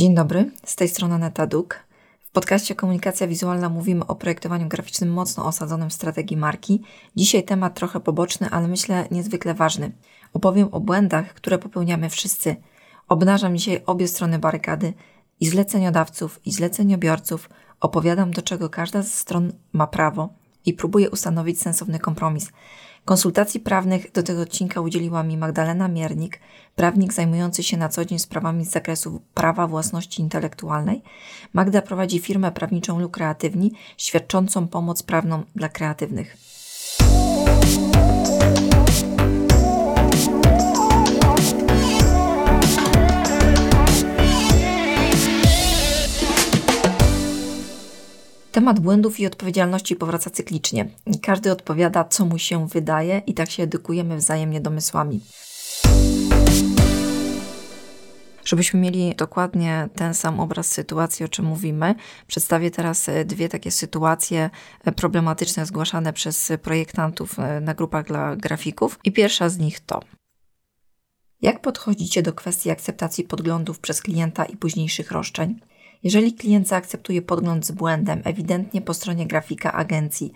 Dzień dobry, z tej strony Netaduk. W podcaście Komunikacja Wizualna mówimy o projektowaniu graficznym mocno osadzonym w strategii marki. Dzisiaj temat trochę poboczny, ale myślę niezwykle ważny. Opowiem o błędach, które popełniamy wszyscy. Obnażam dzisiaj obie strony barykady, i zleceniodawców, i zleceniobiorców. Opowiadam, do czego każda ze stron ma prawo i próbuję ustanowić sensowny kompromis. Konsultacji prawnych do tego odcinka udzieliła mi Magdalena Miernik, prawnik zajmujący się na co dzień sprawami z zakresu prawa własności intelektualnej. Magda prowadzi firmę prawniczą LuKreatywni, świadczącą pomoc prawną dla kreatywnych. Temat błędów i odpowiedzialności powraca cyklicznie. Każdy odpowiada, co mu się wydaje, i tak się edukujemy wzajemnie domysłami. Żebyśmy mieli dokładnie ten sam obraz sytuacji, o czym mówimy, przedstawię teraz dwie takie sytuacje problematyczne zgłaszane przez projektantów na grupach dla grafików. I pierwsza z nich to: jak podchodzicie do kwestii akceptacji podglądów przez klienta i późniejszych roszczeń? Jeżeli klient zaakceptuje podgląd z błędem, ewidentnie po stronie grafika agencji,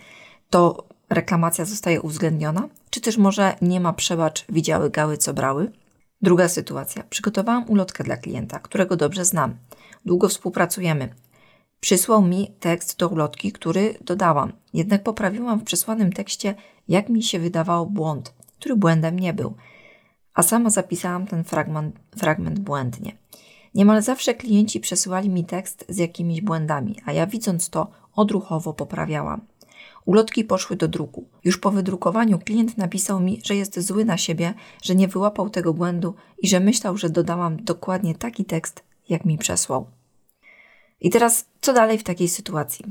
to reklamacja zostaje uwzględniona? Czy też może nie ma przebacz, widziały gały, co brały? Druga sytuacja. Przygotowałam ulotkę dla klienta, którego dobrze znam. Długo współpracujemy. Przysłał mi tekst do ulotki, który dodałam. Jednak poprawiłam w przysłanym tekście, jak mi się wydawało, błąd, który błędem nie był. A sama zapisałam ten fragment błędnie. Niemal zawsze klienci przesyłali mi tekst z jakimiś błędami, a ja widząc to odruchowo poprawiałam. Ulotki poszły do druku. Już po wydrukowaniu klient napisał mi, że jest zły na siebie, że nie wyłapał tego błędu i że myślał, że dodałam dokładnie taki tekst, jak mi przesłał. I teraz co dalej w takiej sytuacji?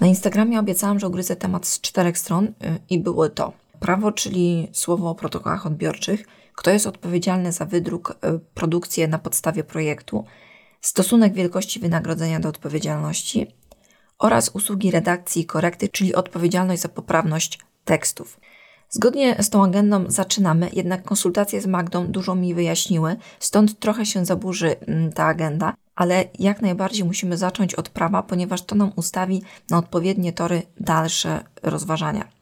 Na Instagramie obiecałam, że ugryzę temat z 4 stron i było to: prawo, czyli słowo o protokołach odbiorczych, kto jest odpowiedzialny za wydruk, produkcję na podstawie projektu, stosunek wielkości wynagrodzenia do odpowiedzialności oraz usługi redakcji i korekty, czyli odpowiedzialność za poprawność tekstów. Zgodnie z tą agendą zaczynamy, jednak konsultacje z Magdą dużo mi wyjaśniły, stąd trochę się zaburzy ta agenda, ale jak najbardziej musimy zacząć od prawa, ponieważ to nam ustawi na odpowiednie tory dalsze rozważania.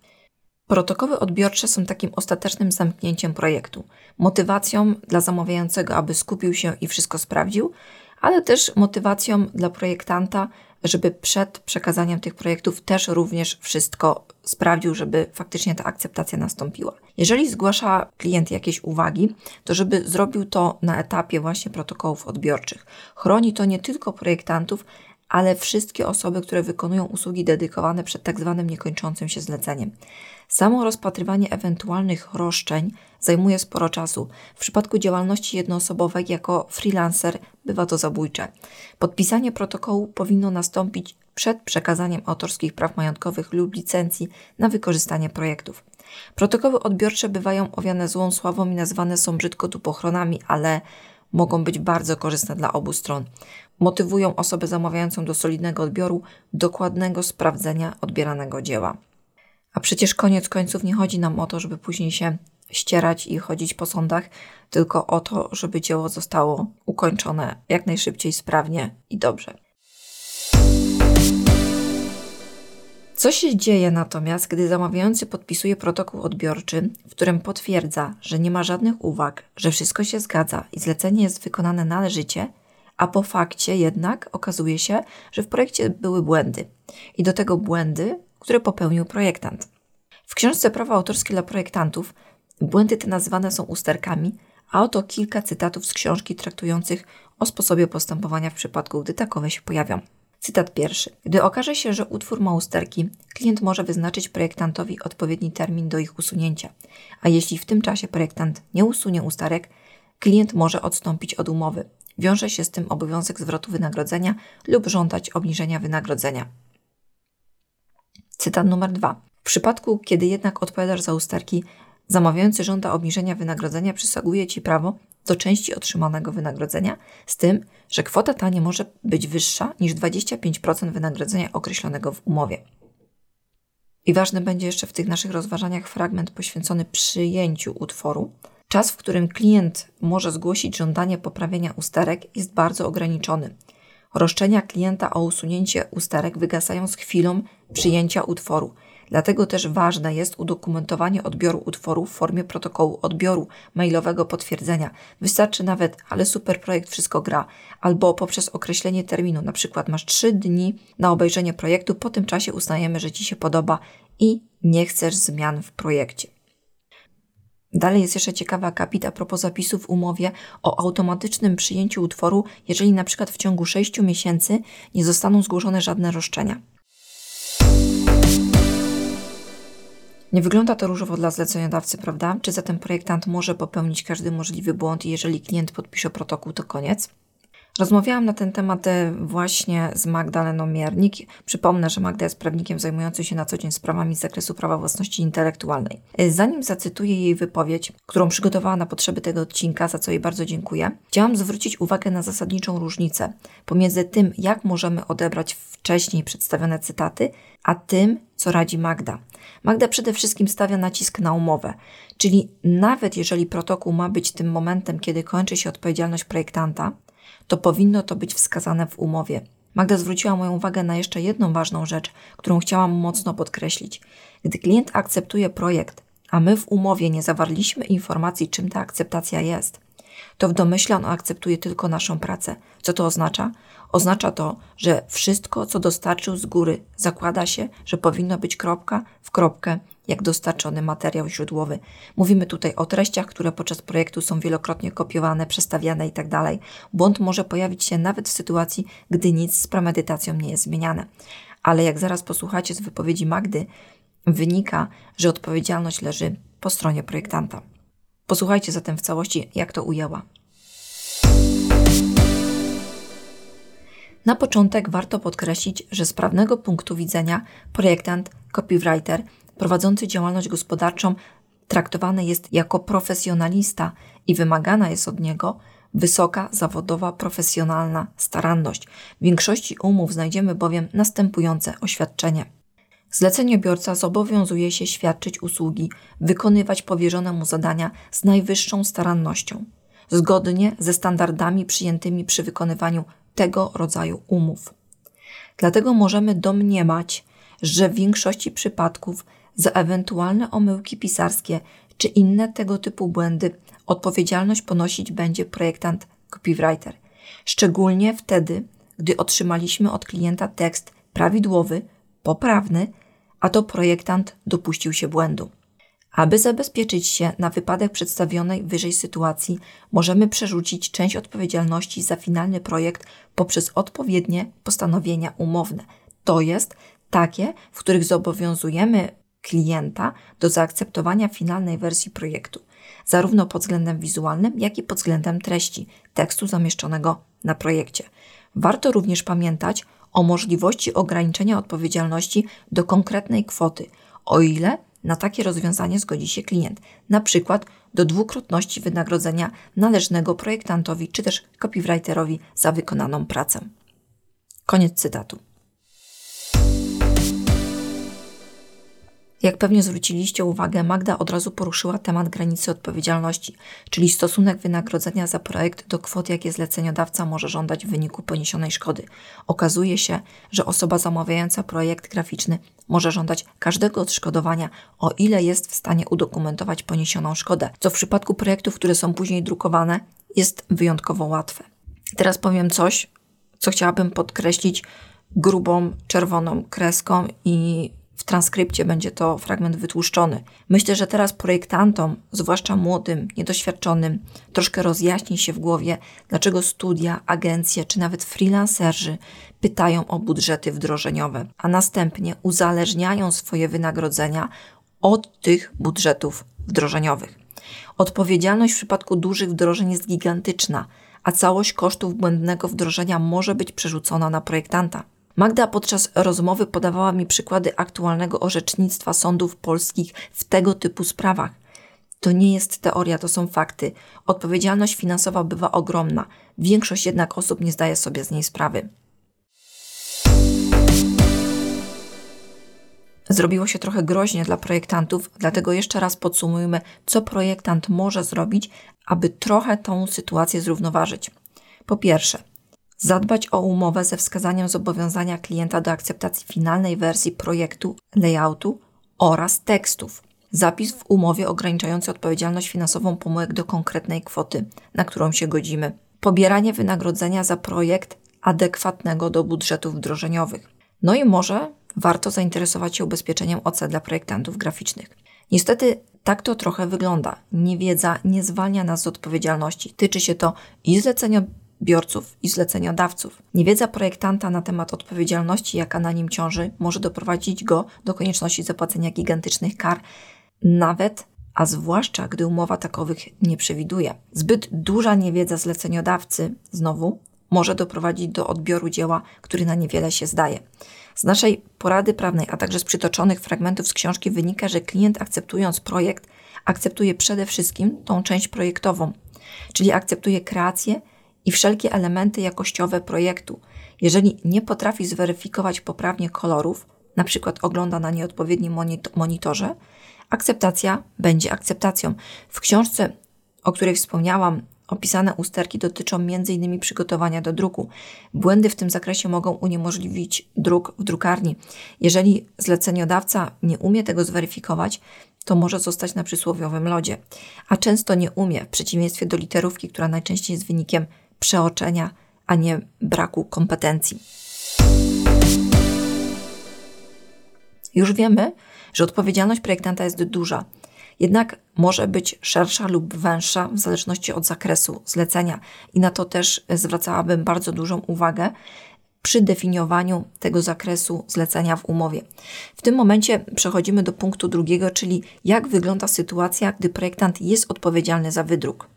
Protokoły odbiorcze są takim ostatecznym zamknięciem projektu, motywacją dla zamawiającego, aby skupił się i wszystko sprawdził, ale też motywacją dla projektanta, żeby przed przekazaniem tych projektów też również wszystko sprawdził, żeby faktycznie ta akceptacja nastąpiła. Jeżeli zgłasza klient jakieś uwagi, to żeby zrobił to na etapie właśnie protokołów odbiorczych. Chroni to nie tylko projektantów, ale wszystkie osoby, które wykonują usługi dedykowane przed tak zwanym niekończącym się zleceniem. Samo rozpatrywanie ewentualnych roszczeń zajmuje sporo czasu. W przypadku działalności jednoosobowej jako freelancer bywa to zabójcze. Podpisanie protokołu powinno nastąpić przed przekazaniem autorskich praw majątkowych lub licencji na wykorzystanie projektów. Protokoły odbiorcze bywają owiane złą sławą i nazywane są brzydko tupochronami, ale mogą być bardzo korzystne dla obu stron. Motywują osobę zamawiającą do solidnego odbioru, dokładnego sprawdzenia odbieranego dzieła. A przecież koniec końców nie chodzi nam o to, żeby później się ścierać i chodzić po sądach, tylko o to, żeby dzieło zostało ukończone jak najszybciej, sprawnie i dobrze. Co się dzieje natomiast, gdy zamawiający podpisuje protokół odbiorczy, w którym potwierdza, że nie ma żadnych uwag, że wszystko się zgadza i zlecenie jest wykonane należycie, a po fakcie jednak okazuje się, że w projekcie były błędy i do tego błędy, które popełnił projektant. W książce Prawa autorskie dla projektantów błędy te nazywane są usterkami, a oto kilka cytatów z książki traktujących o sposobie postępowania w przypadku, gdy takowe się pojawią. Cytat pierwszy. Gdy okaże się, że utwór ma usterki, klient może wyznaczyć projektantowi odpowiedni termin do ich usunięcia, a jeśli w tym czasie projektant nie usunie usterek, klient może odstąpić od umowy. Wiąże się z tym obowiązek zwrotu wynagrodzenia lub żądać obniżenia wynagrodzenia. Cytat numer 2. W przypadku, kiedy jednak odpowiadasz za usterki, zamawiający żąda obniżenia wynagrodzenia, przysługuje Ci prawo do części otrzymanego wynagrodzenia, z tym, że kwota ta nie może być wyższa niż 25% wynagrodzenia określonego w umowie. I ważny będzie jeszcze w tych naszych rozważaniach fragment poświęcony przyjęciu utworu, Czas, w którym klient może zgłosić żądanie poprawienia usterek, jest bardzo ograniczony. Roszczenia klienta o usunięcie usterek wygasają z chwilą przyjęcia utworu. Dlatego też ważne jest udokumentowanie odbioru utworu w formie protokołu odbioru, mailowego potwierdzenia. Wystarczy nawet, ale super projekt wszystko gra, albo poprzez określenie terminu, np. masz 3 dni na obejrzenie projektu, po tym czasie uznajemy, że Ci się podoba i nie chcesz zmian w projekcie. Dalej jest jeszcze ciekawy akapit a propos zapisu w umowie o automatycznym przyjęciu utworu, jeżeli np. w ciągu 6 miesięcy nie zostaną zgłoszone żadne roszczenia. Nie wygląda to różowo dla zleceniodawcy, prawda? Czy zatem projektant może popełnić każdy możliwy błąd i jeżeli klient podpisze protokół, to koniec? Rozmawiałam na ten temat właśnie z Magdaleną Miernik. Przypomnę, że Magda jest prawnikiem zajmującym się na co dzień sprawami z zakresu prawa własności intelektualnej. Zanim zacytuję jej wypowiedź, którą przygotowała na potrzeby tego odcinka, za co jej bardzo dziękuję, chciałam zwrócić uwagę na zasadniczą różnicę pomiędzy tym, jak możemy odebrać wcześniej przedstawione cytaty, a tym, co radzi Magda. Magda przede wszystkim stawia nacisk na umowę, czyli nawet jeżeli protokół ma być tym momentem, kiedy kończy się odpowiedzialność projektanta, to powinno to być wskazane w umowie. Magda zwróciła moją uwagę na jeszcze jedną ważną rzecz, którą chciałam mocno podkreślić. Gdy klient akceptuje projekt, a my w umowie nie zawarliśmy informacji, czym ta akceptacja jest, to w domyśle on akceptuje tylko naszą pracę. Co to oznacza? Oznacza to, że wszystko, co dostarczył z góry, zakłada się, że powinno być kropka w kropkę, jak dostarczony materiał źródłowy. Mówimy tutaj o treściach, które podczas projektu są wielokrotnie kopiowane, przestawiane itd. Błąd może pojawić się nawet w sytuacji, gdy nic z premedytacją nie jest zmieniane. Ale jak zaraz posłuchacie z wypowiedzi Magdy, wynika, że odpowiedzialność leży po stronie projektanta. Posłuchajcie zatem w całości, jak to ujęła. Na początek warto podkreślić, że z prawnego punktu widzenia projektant, copywriter prowadzący działalność gospodarczą traktowany jest jako profesjonalista i wymagana jest od niego wysoka, zawodowa, profesjonalna staranność. W większości umów znajdziemy bowiem następujące oświadczenie. Zleceniobiorca zobowiązuje się świadczyć usługi, wykonywać powierzone mu zadania z najwyższą starannością, zgodnie ze standardami przyjętymi przy wykonywaniu tego rodzaju umów. Dlatego możemy domniemać, że w większości przypadków za ewentualne omyłki pisarskie czy inne tego typu błędy odpowiedzialność ponosić będzie projektant copywriter. Szczególnie wtedy, gdy otrzymaliśmy od klienta tekst prawidłowy, poprawny, a to projektant dopuścił się błędu. Aby zabezpieczyć się na wypadek przedstawionej wyżej sytuacji, możemy przerzucić część odpowiedzialności za finalny projekt poprzez odpowiednie postanowienia umowne. To jest takie, w których zobowiązujemy klienta do zaakceptowania finalnej wersji projektu, zarówno pod względem wizualnym, jak i pod względem treści, tekstu zamieszczonego na projekcie. Warto również pamiętać o możliwości ograniczenia odpowiedzialności do konkretnej kwoty, o ile na takie rozwiązanie zgodzi się klient, na przykład do 2-krotności wynagrodzenia należnego projektantowi czy też copywriterowi za wykonaną pracę. Koniec cytatu. Jak pewnie zwróciliście uwagę, Magda od razu poruszyła temat granicy odpowiedzialności, czyli stosunek wynagrodzenia za projekt do kwot, jakie zleceniodawca może żądać w wyniku poniesionej szkody. Okazuje się, że osoba zamawiająca projekt graficzny może żądać każdego odszkodowania, o ile jest w stanie udokumentować poniesioną szkodę, co w przypadku projektów, które są później drukowane, jest wyjątkowo łatwe. Teraz powiem coś, co chciałabym podkreślić grubą, czerwoną kreską i w transkrypcie będzie to fragment wytłuszczony. Myślę, że teraz projektantom, zwłaszcza młodym, niedoświadczonym, troszkę rozjaśni się w głowie, dlaczego studia, agencje czy nawet freelancerzy pytają o budżety wdrożeniowe, a następnie uzależniają swoje wynagrodzenia od tych budżetów wdrożeniowych. Odpowiedzialność w przypadku dużych wdrożeń jest gigantyczna, a całość kosztów błędnego wdrożenia może być przerzucona na projektanta. Magda podczas rozmowy podawała mi przykłady aktualnego orzecznictwa sądów polskich w tego typu sprawach. To nie jest teoria, to są fakty. Odpowiedzialność finansowa bywa ogromna. Większość jednak osób nie zdaje sobie z niej sprawy. Zrobiło się trochę groźnie dla projektantów, dlatego jeszcze raz podsumujmy, co projektant może zrobić, aby trochę tą sytuację zrównoważyć. Po pierwsze, zadbać o umowę ze wskazaniem zobowiązania klienta do akceptacji finalnej wersji projektu, layoutu oraz tekstów. Zapis w umowie ograniczający odpowiedzialność finansową pomyłek do konkretnej kwoty, na którą się godzimy. Pobieranie wynagrodzenia za projekt adekwatnego do budżetów wdrożeniowych. No i może warto zainteresować się ubezpieczeniem OC dla projektantów graficznych. Niestety tak to trochę wygląda. Niewiedza nie zwalnia nas z odpowiedzialności. Tyczy się to i zleceniobiorców, i zleceniodawców. Niewiedza projektanta na temat odpowiedzialności, jaka na nim ciąży, może doprowadzić go do konieczności zapłacenia gigantycznych kar, nawet, a zwłaszcza gdy umowa takowych nie przewiduje. Zbyt duża niewiedza zleceniodawcy, znowu, może doprowadzić do odbioru dzieła, który na niewiele się zdaje. Z naszej porady prawnej, a także z przytoczonych fragmentów z książki wynika, że klient akceptując projekt, akceptuje przede wszystkim tą część projektową, czyli akceptuje kreację i wszelkie elementy jakościowe projektu. Jeżeli nie potrafi zweryfikować poprawnie kolorów, na przykład ogląda na nieodpowiednim monitorze, akceptacja będzie akceptacją. W książce, o której wspomniałam, opisane usterki dotyczą m.in. przygotowania do druku. Błędy w tym zakresie mogą uniemożliwić druk w drukarni. Jeżeli zleceniodawca nie umie tego zweryfikować, to może zostać na przysłowiowym lodzie. A często nie umie, w przeciwieństwie do literówki, która najczęściej jest wynikiem przeoczenia, a nie braku kompetencji. Już wiemy, że odpowiedzialność projektanta jest duża. Jednak może być szersza lub węższa w zależności od zakresu zlecenia i na to też zwracałabym bardzo dużą uwagę przy definiowaniu tego zakresu zlecenia w umowie. W tym momencie przechodzimy do punktu drugiego, czyli jak wygląda sytuacja, gdy projektant jest odpowiedzialny za wydruk.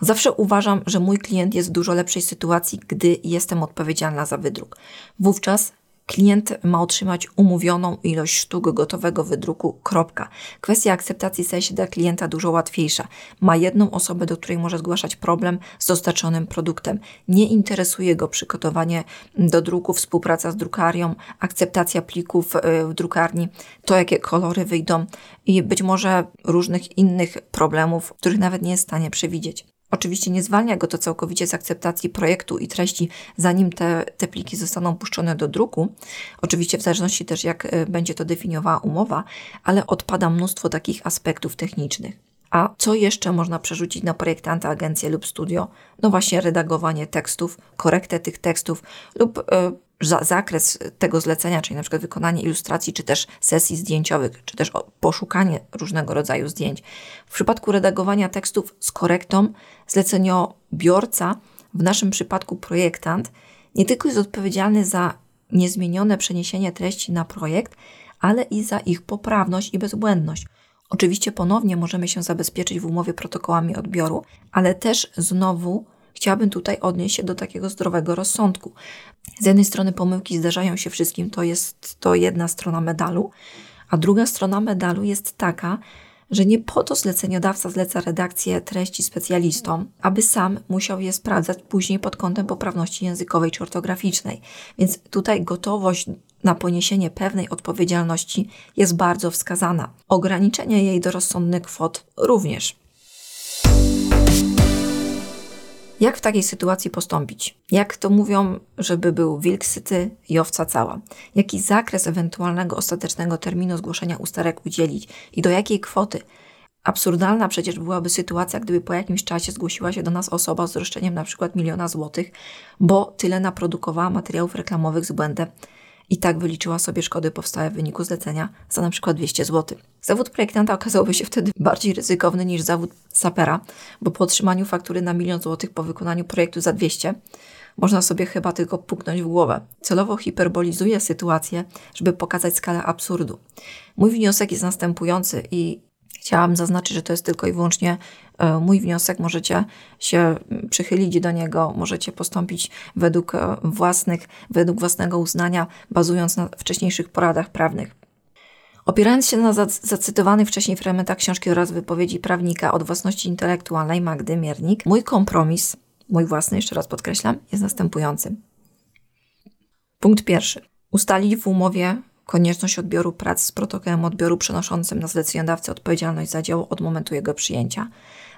Zawsze uważam, że mój klient jest w dużo lepszej sytuacji, gdy jestem odpowiedzialna za wydruk. Wówczas klient ma otrzymać umówioną ilość sztuk gotowego wydruku, kropka. Kwestia akceptacji staje się dla klienta dużo łatwiejsza. Ma jedną osobę, do której może zgłaszać problem z dostarczonym produktem. Nie interesuje go przygotowanie do druku, współpraca z drukarią, akceptacja plików w drukarni, to jakie kolory wyjdą i być może różnych innych problemów, których nawet nie jest w stanie przewidzieć. Oczywiście nie zwalnia go to całkowicie z akceptacji projektu i treści, zanim te pliki zostaną puszczone do druku. Oczywiście w zależności też jak będzie to definiowała umowa, ale odpada mnóstwo takich aspektów technicznych. A co jeszcze można przerzucić na projektanta, agencję lub studio? No właśnie redagowanie tekstów, korektę tych tekstów lub zakres tego zlecenia, czyli na przykład wykonanie ilustracji, czy też sesji zdjęciowych, czy też poszukanie różnego rodzaju zdjęć. W przypadku redagowania tekstów z korektą zleceniobiorca, w naszym przypadku projektant, nie tylko jest odpowiedzialny za niezmienione przeniesienie treści na projekt, ale i za ich poprawność i bezbłędność. Oczywiście ponownie możemy się zabezpieczyć w umowie protokołami odbioru, ale też znowu chciałabym tutaj odnieść się do takiego zdrowego rozsądku. Z jednej strony pomyłki zdarzają się wszystkim, to jest to jedna strona medalu, a druga strona medalu jest taka, że nie po to zleceniodawca zleca redakcję treści specjalistom, aby sam musiał je sprawdzać później pod kątem poprawności językowej czy ortograficznej. Więc tutaj gotowość na poniesienie pewnej odpowiedzialności jest bardzo wskazana. Ograniczenie jej do rozsądnych kwot również. Jak w takiej sytuacji postąpić? Jak to mówią, żeby był wilk syty i owca cała? Jaki zakres ewentualnego ostatecznego terminu zgłoszenia usterek udzielić i do jakiej kwoty? Absurdalna przecież byłaby sytuacja, gdyby po jakimś czasie zgłosiła się do nas osoba z roszczeniem na przykład 1 000 000 złotych, bo tyle naprodukowała materiałów reklamowych z błędem i tak wyliczyła sobie szkody powstałe w wyniku zlecenia za na przykład 200 zł. Zawód projektanta okazałby się wtedy bardziej ryzykowny niż zawód sapera, bo po otrzymaniu faktury na 1 000 000 złotych po wykonaniu projektu za 200 można sobie chyba tylko puknąć w głowę. Celowo hiperbolizuję sytuację, żeby pokazać skalę absurdu. Mój wniosek jest następujący i chciałam zaznaczyć, że to jest tylko i wyłącznie mój wniosek. Możecie się przychylić do niego, możecie postąpić według własnego uznania, bazując na wcześniejszych poradach prawnych. Opierając się na zacytowanych wcześniej fragmentach książki oraz wypowiedzi prawnika od własności intelektualnej Magdy Miernik, mój kompromis, mój własny, jeszcze raz podkreślam, jest następujący. Punkt 1. Ustalić w umowie konieczność odbioru prac z protokołem odbioru przenoszącym na zleceniodawcę odpowiedzialność za dzieło od momentu jego przyjęcia,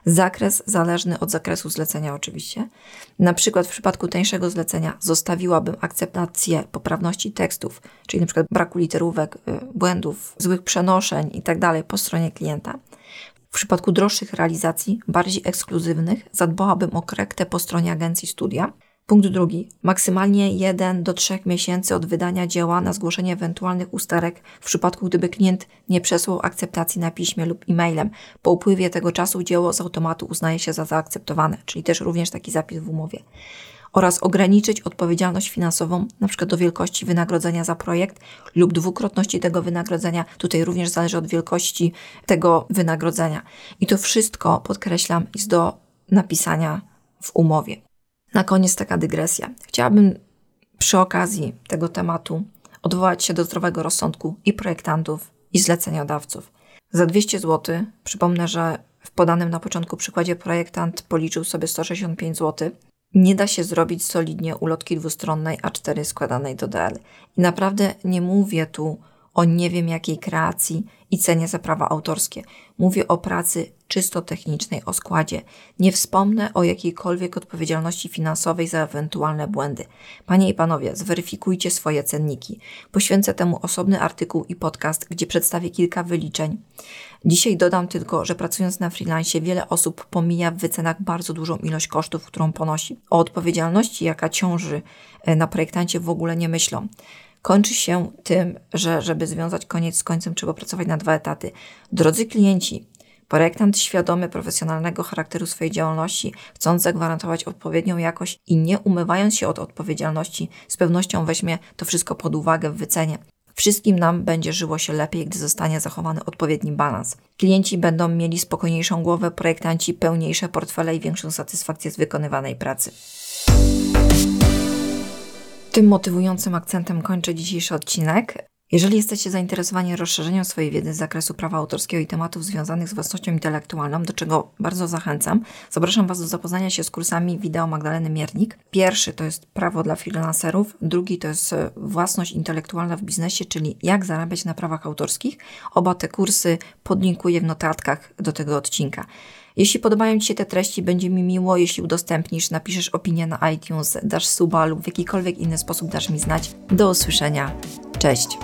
zakres zależny od zakresu zlecenia oczywiście. Na przykład w przypadku tańszego zlecenia zostawiłabym akceptację poprawności tekstów, czyli np. braku literówek, błędów, złych przenoszeń itd. po stronie klienta. W przypadku droższych realizacji, bardziej ekskluzywnych, zadbałabym o korektę po stronie agencji studia. Punkt drugi. Maksymalnie 1 do 3 miesięcy od wydania dzieła na zgłoszenie ewentualnych usterek w przypadku, gdyby klient nie przesłał akceptacji na piśmie lub e-mailem. Po upływie tego czasu dzieło z automatu uznaje się za zaakceptowane, czyli też również taki zapis w umowie. Oraz ograniczyć odpowiedzialność finansową, np. do wielkości wynagrodzenia za projekt lub dwukrotności tego wynagrodzenia. Tutaj również zależy od wielkości tego wynagrodzenia. I to wszystko, podkreślam, jest do napisania w umowie. Na koniec taka dygresja. Chciałabym przy okazji tego tematu odwołać się do zdrowego rozsądku i projektantów, i zleceniodawców. Za 200 zł, przypomnę, że w podanym na początku przykładzie projektant policzył sobie 165 zł, nie da się zrobić solidnie ulotki dwustronnej A4 składanej do DL. I naprawdę nie mówię tu o nie wiem jakiej kreacji i cenie za prawa autorskie. Mówię o pracy czysto technicznej, o składzie. Nie wspomnę o jakiejkolwiek odpowiedzialności finansowej za ewentualne błędy. Panie i panowie, zweryfikujcie swoje cenniki. Poświęcę temu osobny artykuł i podcast, gdzie przedstawię kilka wyliczeń. Dzisiaj dodam tylko, że pracując na freelancie wiele osób pomija w wycenach bardzo dużą ilość kosztów, którą ponosi. O odpowiedzialności, jaka ciąży na projektancie, w ogóle nie myślą. Kończy się tym, że żeby związać koniec z końcem, trzeba pracować na 2 etaty. Drodzy klienci, projektant świadomy profesjonalnego charakteru swojej działalności, chcąc zagwarantować odpowiednią jakość i nie umywając się od odpowiedzialności, z pewnością weźmie to wszystko pod uwagę w wycenie. Wszystkim nam będzie żyło się lepiej, gdy zostanie zachowany odpowiedni balans. Klienci będą mieli spokojniejszą głowę, projektanci pełniejsze portfele i większą satysfakcję z wykonywanej pracy. Tym motywującym akcentem kończę dzisiejszy odcinek. Jeżeli jesteście zainteresowani rozszerzeniem swojej wiedzy z zakresu prawa autorskiego i tematów związanych z własnością intelektualną, do czego bardzo zachęcam, zapraszam Was do zapoznania się z kursami wideo Magdaleny Miernik. Pierwszy to jest prawo dla freelancerów, drugi to jest własność intelektualna w biznesie, czyli jak zarabiać na prawach autorskich. Oba te kursy podlinkuję w notatkach do tego odcinka. Jeśli podobają Ci się te treści, będzie mi miło, jeśli udostępnisz, napiszesz opinię na iTunes, dasz suba lub w jakikolwiek inny sposób dasz mi znać. Do usłyszenia. Cześć!